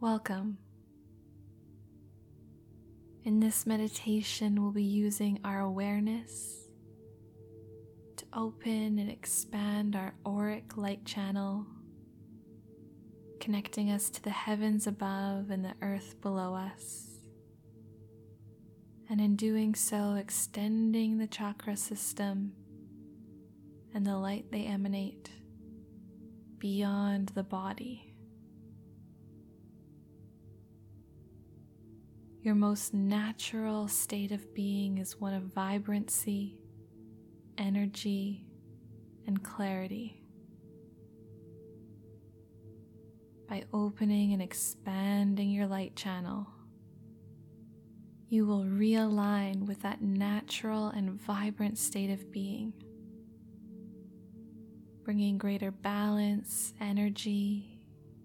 Welcome. In this meditation, we'll be using our awareness to open and expand our auric light channel, connecting us to the heavens above and the earth below us, and in doing so, extending the chakra system and the light they emanate beyond the body. Your most natural state of being is one of vibrancy, energy, and clarity. By opening and expanding your light channel, you will realign with that natural and vibrant state of being, bringing greater balance, energy,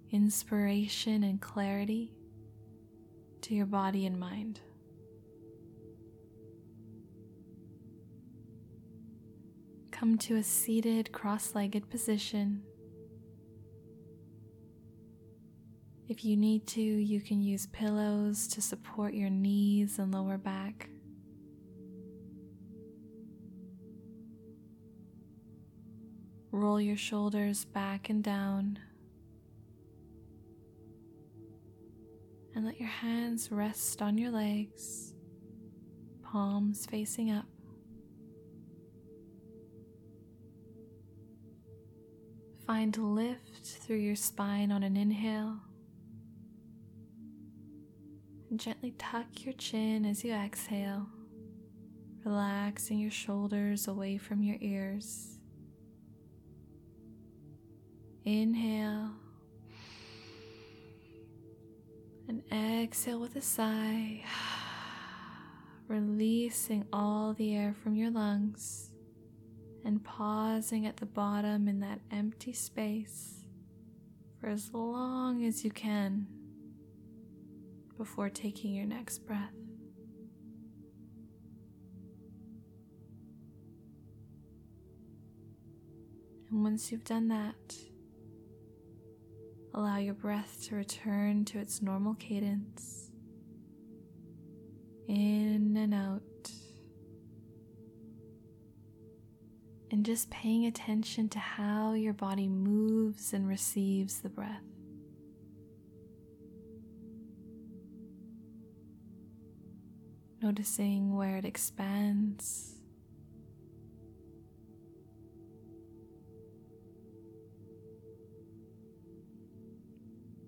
inspiration, and clarity to your body and mind. Come to a seated, cross-legged position. If you need to, you can use pillows to support your knees and lower back. Roll your shoulders back and down, and let your hands rest on your legs, palms facing up. Find lift through your spine on an inhale, and gently tuck your chin as you exhale, relaxing your shoulders away from your ears. Inhale. And exhale with a sigh, releasing all the air from your lungs and pausing at the bottom in that empty space for as long as you can before taking your next breath. And once you've done that, allow your breath to return to its normal cadence. In and out. And just paying attention to how your body moves and receives the breath. Noticing where it expands.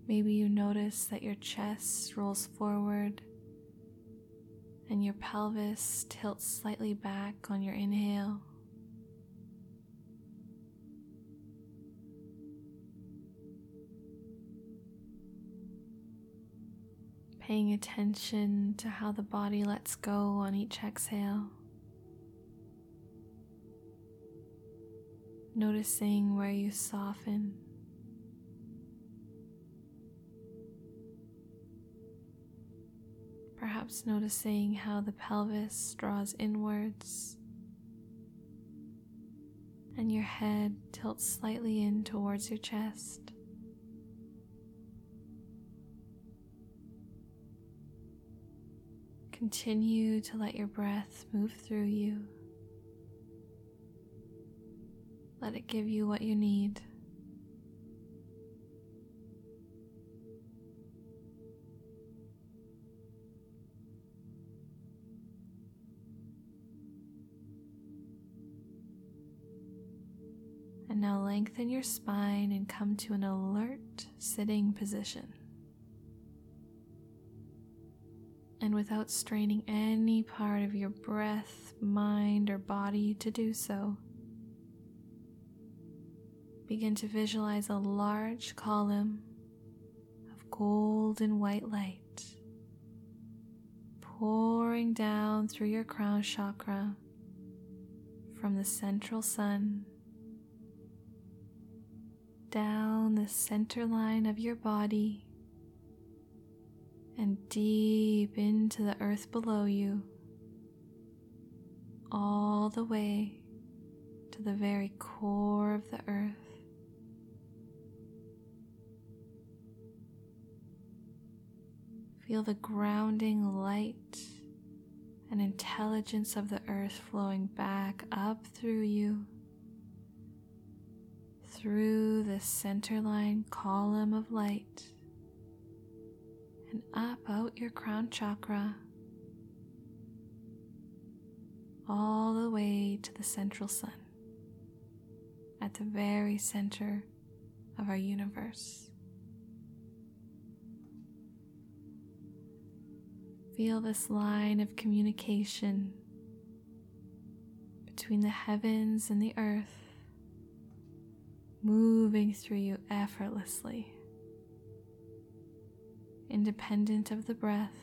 Maybe you notice that your chest rolls forward and your pelvis tilts slightly back on your inhale. Paying attention to how the body lets go on each exhale. Noticing where you soften. Perhaps noticing how the pelvis draws inwards and your head tilts slightly in towards your chest. Continue to let your breath move through you. Let it give you what you need. Now lengthen your spine and come to an alert sitting position. And without straining any part of your breath, mind, or body to do so, begin to visualize a large column of gold and white light pouring down through your crown chakra from the central sun, down the center line of your body and deep into the earth below you, all the way to the very core of the earth. Feel the grounding light and intelligence of the earth flowing back up through you, through the centerline column of light, and up out your crown chakra, all the way to the central sun, at the very center of our universe. Feel this line of communication between the heavens and the earth moving through you effortlessly, independent of the breath,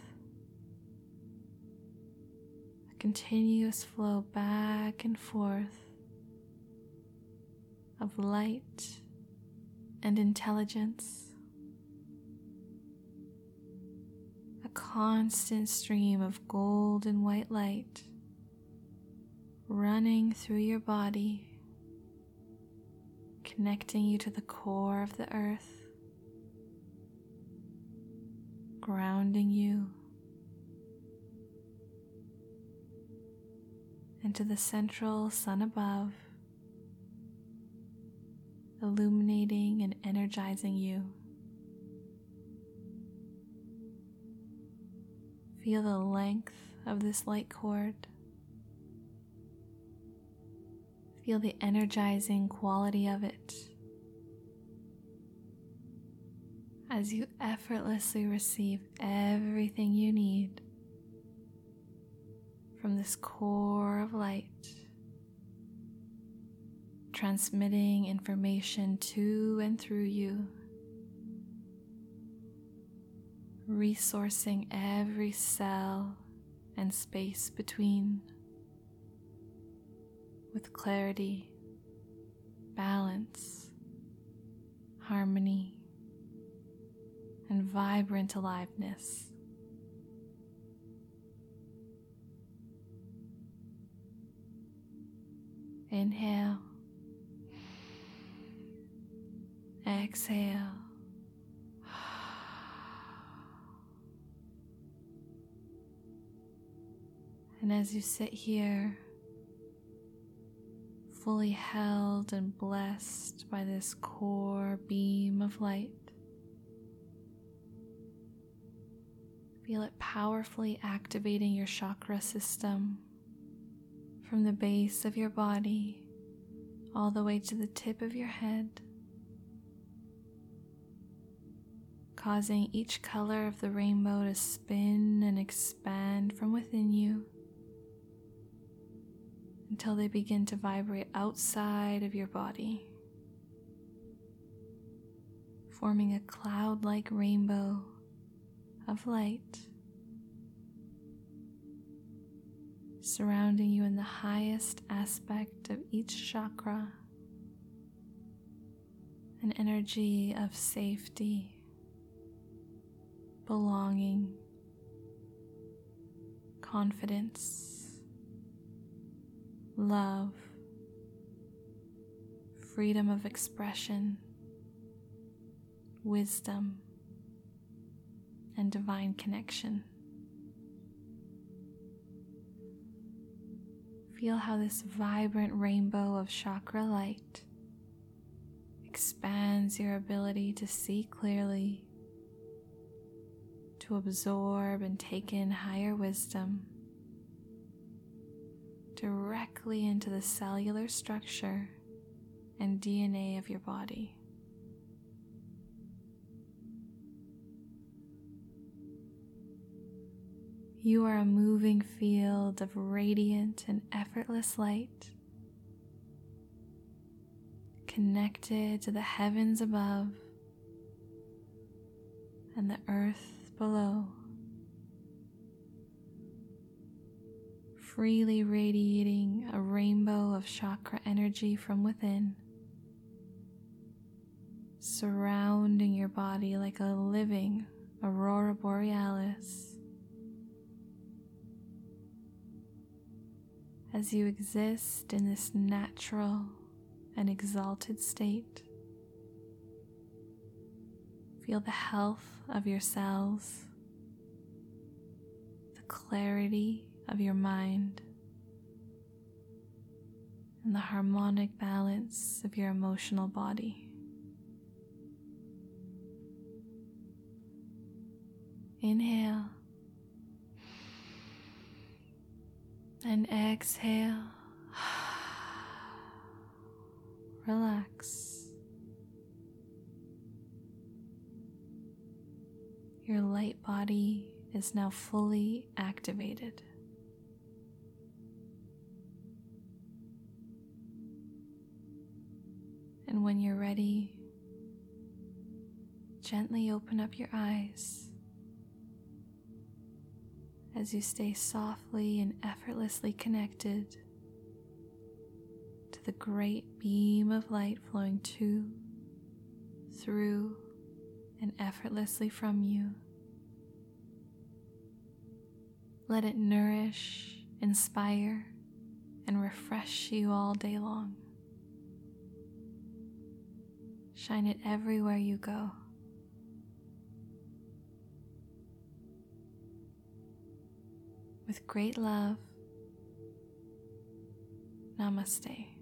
a continuous flow back and forth of light and intelligence. Constant stream of gold and white light running through your body, connecting you to the core of the earth, grounding you, and to the central sun above, illuminating and energizing you. Feel the length of this light cord. Feel the energizing quality of it as you effortlessly receive everything you need from this core of light, transmitting information to and through you, resourcing every cell and space between with clarity, balance, harmony, and vibrant aliveness. Inhale, exhale. And as you sit here, fully held and blessed by this core beam of light, feel it powerfully activating your chakra system from the base of your body all the way to the tip of your head, causing each color of the rainbow to spin and expand from within you, until they begin to vibrate outside of your body, forming a cloud-like rainbow of light, surrounding you in the highest aspect of each chakra, an energy of safety, belonging, confidence, love, freedom of expression, wisdom, and divine connection. Feel how this vibrant rainbow of chakra light expands your ability to see clearly, to absorb and take in higher wisdom, directly into the cellular structure and DNA of your body. You are a moving field of radiant and effortless light, connected to the heavens above and the earth below, freely radiating a rainbow of chakra energy from within, surrounding your body like a living aurora borealis. As you exist in this natural and exalted state, feel the health of your cells, clarity of your mind and the harmonic balance of your emotional body. Inhale and exhale. Relax. Your light body is now fully activated. And when you're ready, gently open up your eyes as you stay softly and effortlessly connected to the great beam of light flowing to, through, and effortlessly from you. Let it nourish, inspire, and refresh you all day long. Shine it everywhere you go. With great love, Namaste.